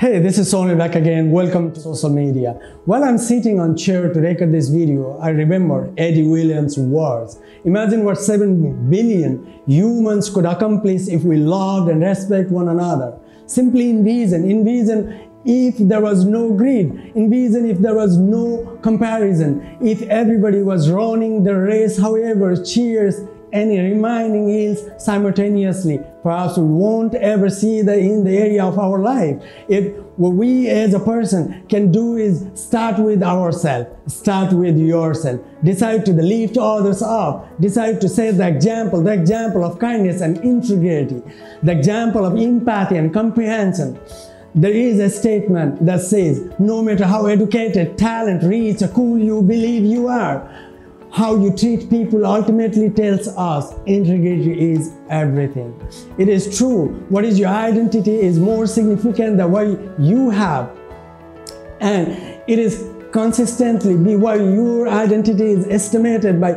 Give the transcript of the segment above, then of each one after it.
Hey, this is Tony back again. Welcome to social media. While I'm sitting on chair to record this video, I remember Eddie Williams' words. Imagine what 7 billion humans could accomplish if we loved and respect one another. Simply envision if there was no greed, envision if there was no comparison, if everybody was running the race, however, cheers, any remaining ills simultaneously. Perhaps we won't ever see that in the area of our life. If what we as a person can do is start with ourselves, start with yourself, decide to lift others up, decide to set the example of kindness and integrity, the example of empathy and comprehension. There is a statement that says, no matter how educated, talent, rich, or cool you believe you are, how you treat people ultimately tells us integrity is everything. It is true. What is your identity is more significant than what you have. And it is consistently be why your identity is estimated by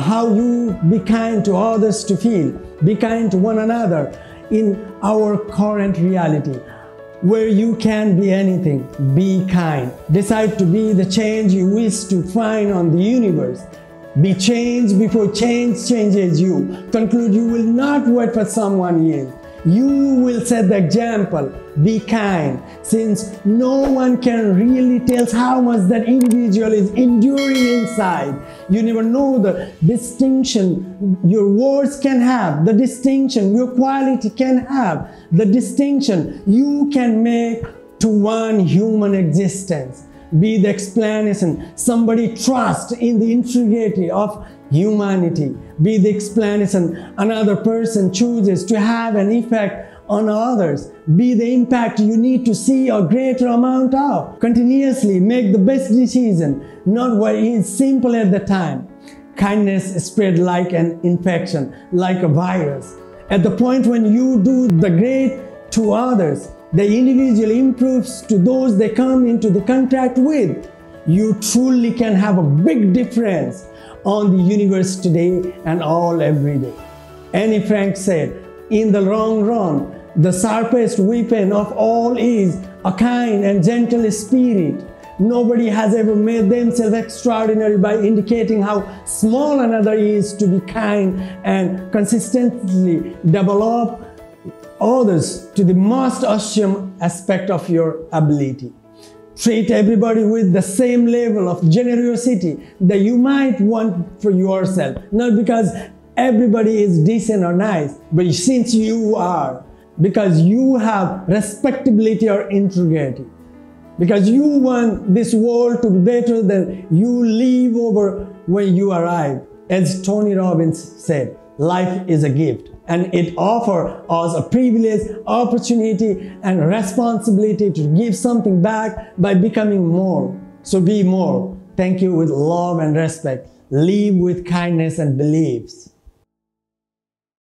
how you be kind to others to feel, be kind to one another in our current reality, where you can be anything. Be kind. Decide to be the change you wish to find on the universe. Be changed before change changes you. Conclude you will not wait for someone else. You will set the example. Be kind, since no one can really tell how much that individual is enduring inside. You never know the distinction your words can have, the distinction your quality can have, the distinction you can make to one human existence. Be the explanation somebody trusts in the integrity of humanity. Be the explanation another person chooses to have an effect on others. Be the impact you need to see a greater amount of. Continuously make the best decision, not what is simple at the time. Kindness spread like an infection, like a virus. At the point when you do the great to others, the individual improves to those they come into the contact with. You truly can have a big difference on the universe today and all every day. Anne Frank said, in the long run, the sharpest weapon of all is a kind and gentle spirit. Nobody has ever made themselves extraordinary by indicating how small another is. To be kind and consistently develop others to the most awesome aspect of your ability. Treat everybody with the same level of generosity that you might want for yourself, not because everybody is decent or nice, but since you are, because you have respectability or integrity, because you want this world to be better than you leave over when you arrive. As Tony Robbins said, life is a gift, and it offers us a privilege, opportunity, and responsibility to give something back by becoming more. So be more. Thank you with love and respect. Live with kindness and beliefs.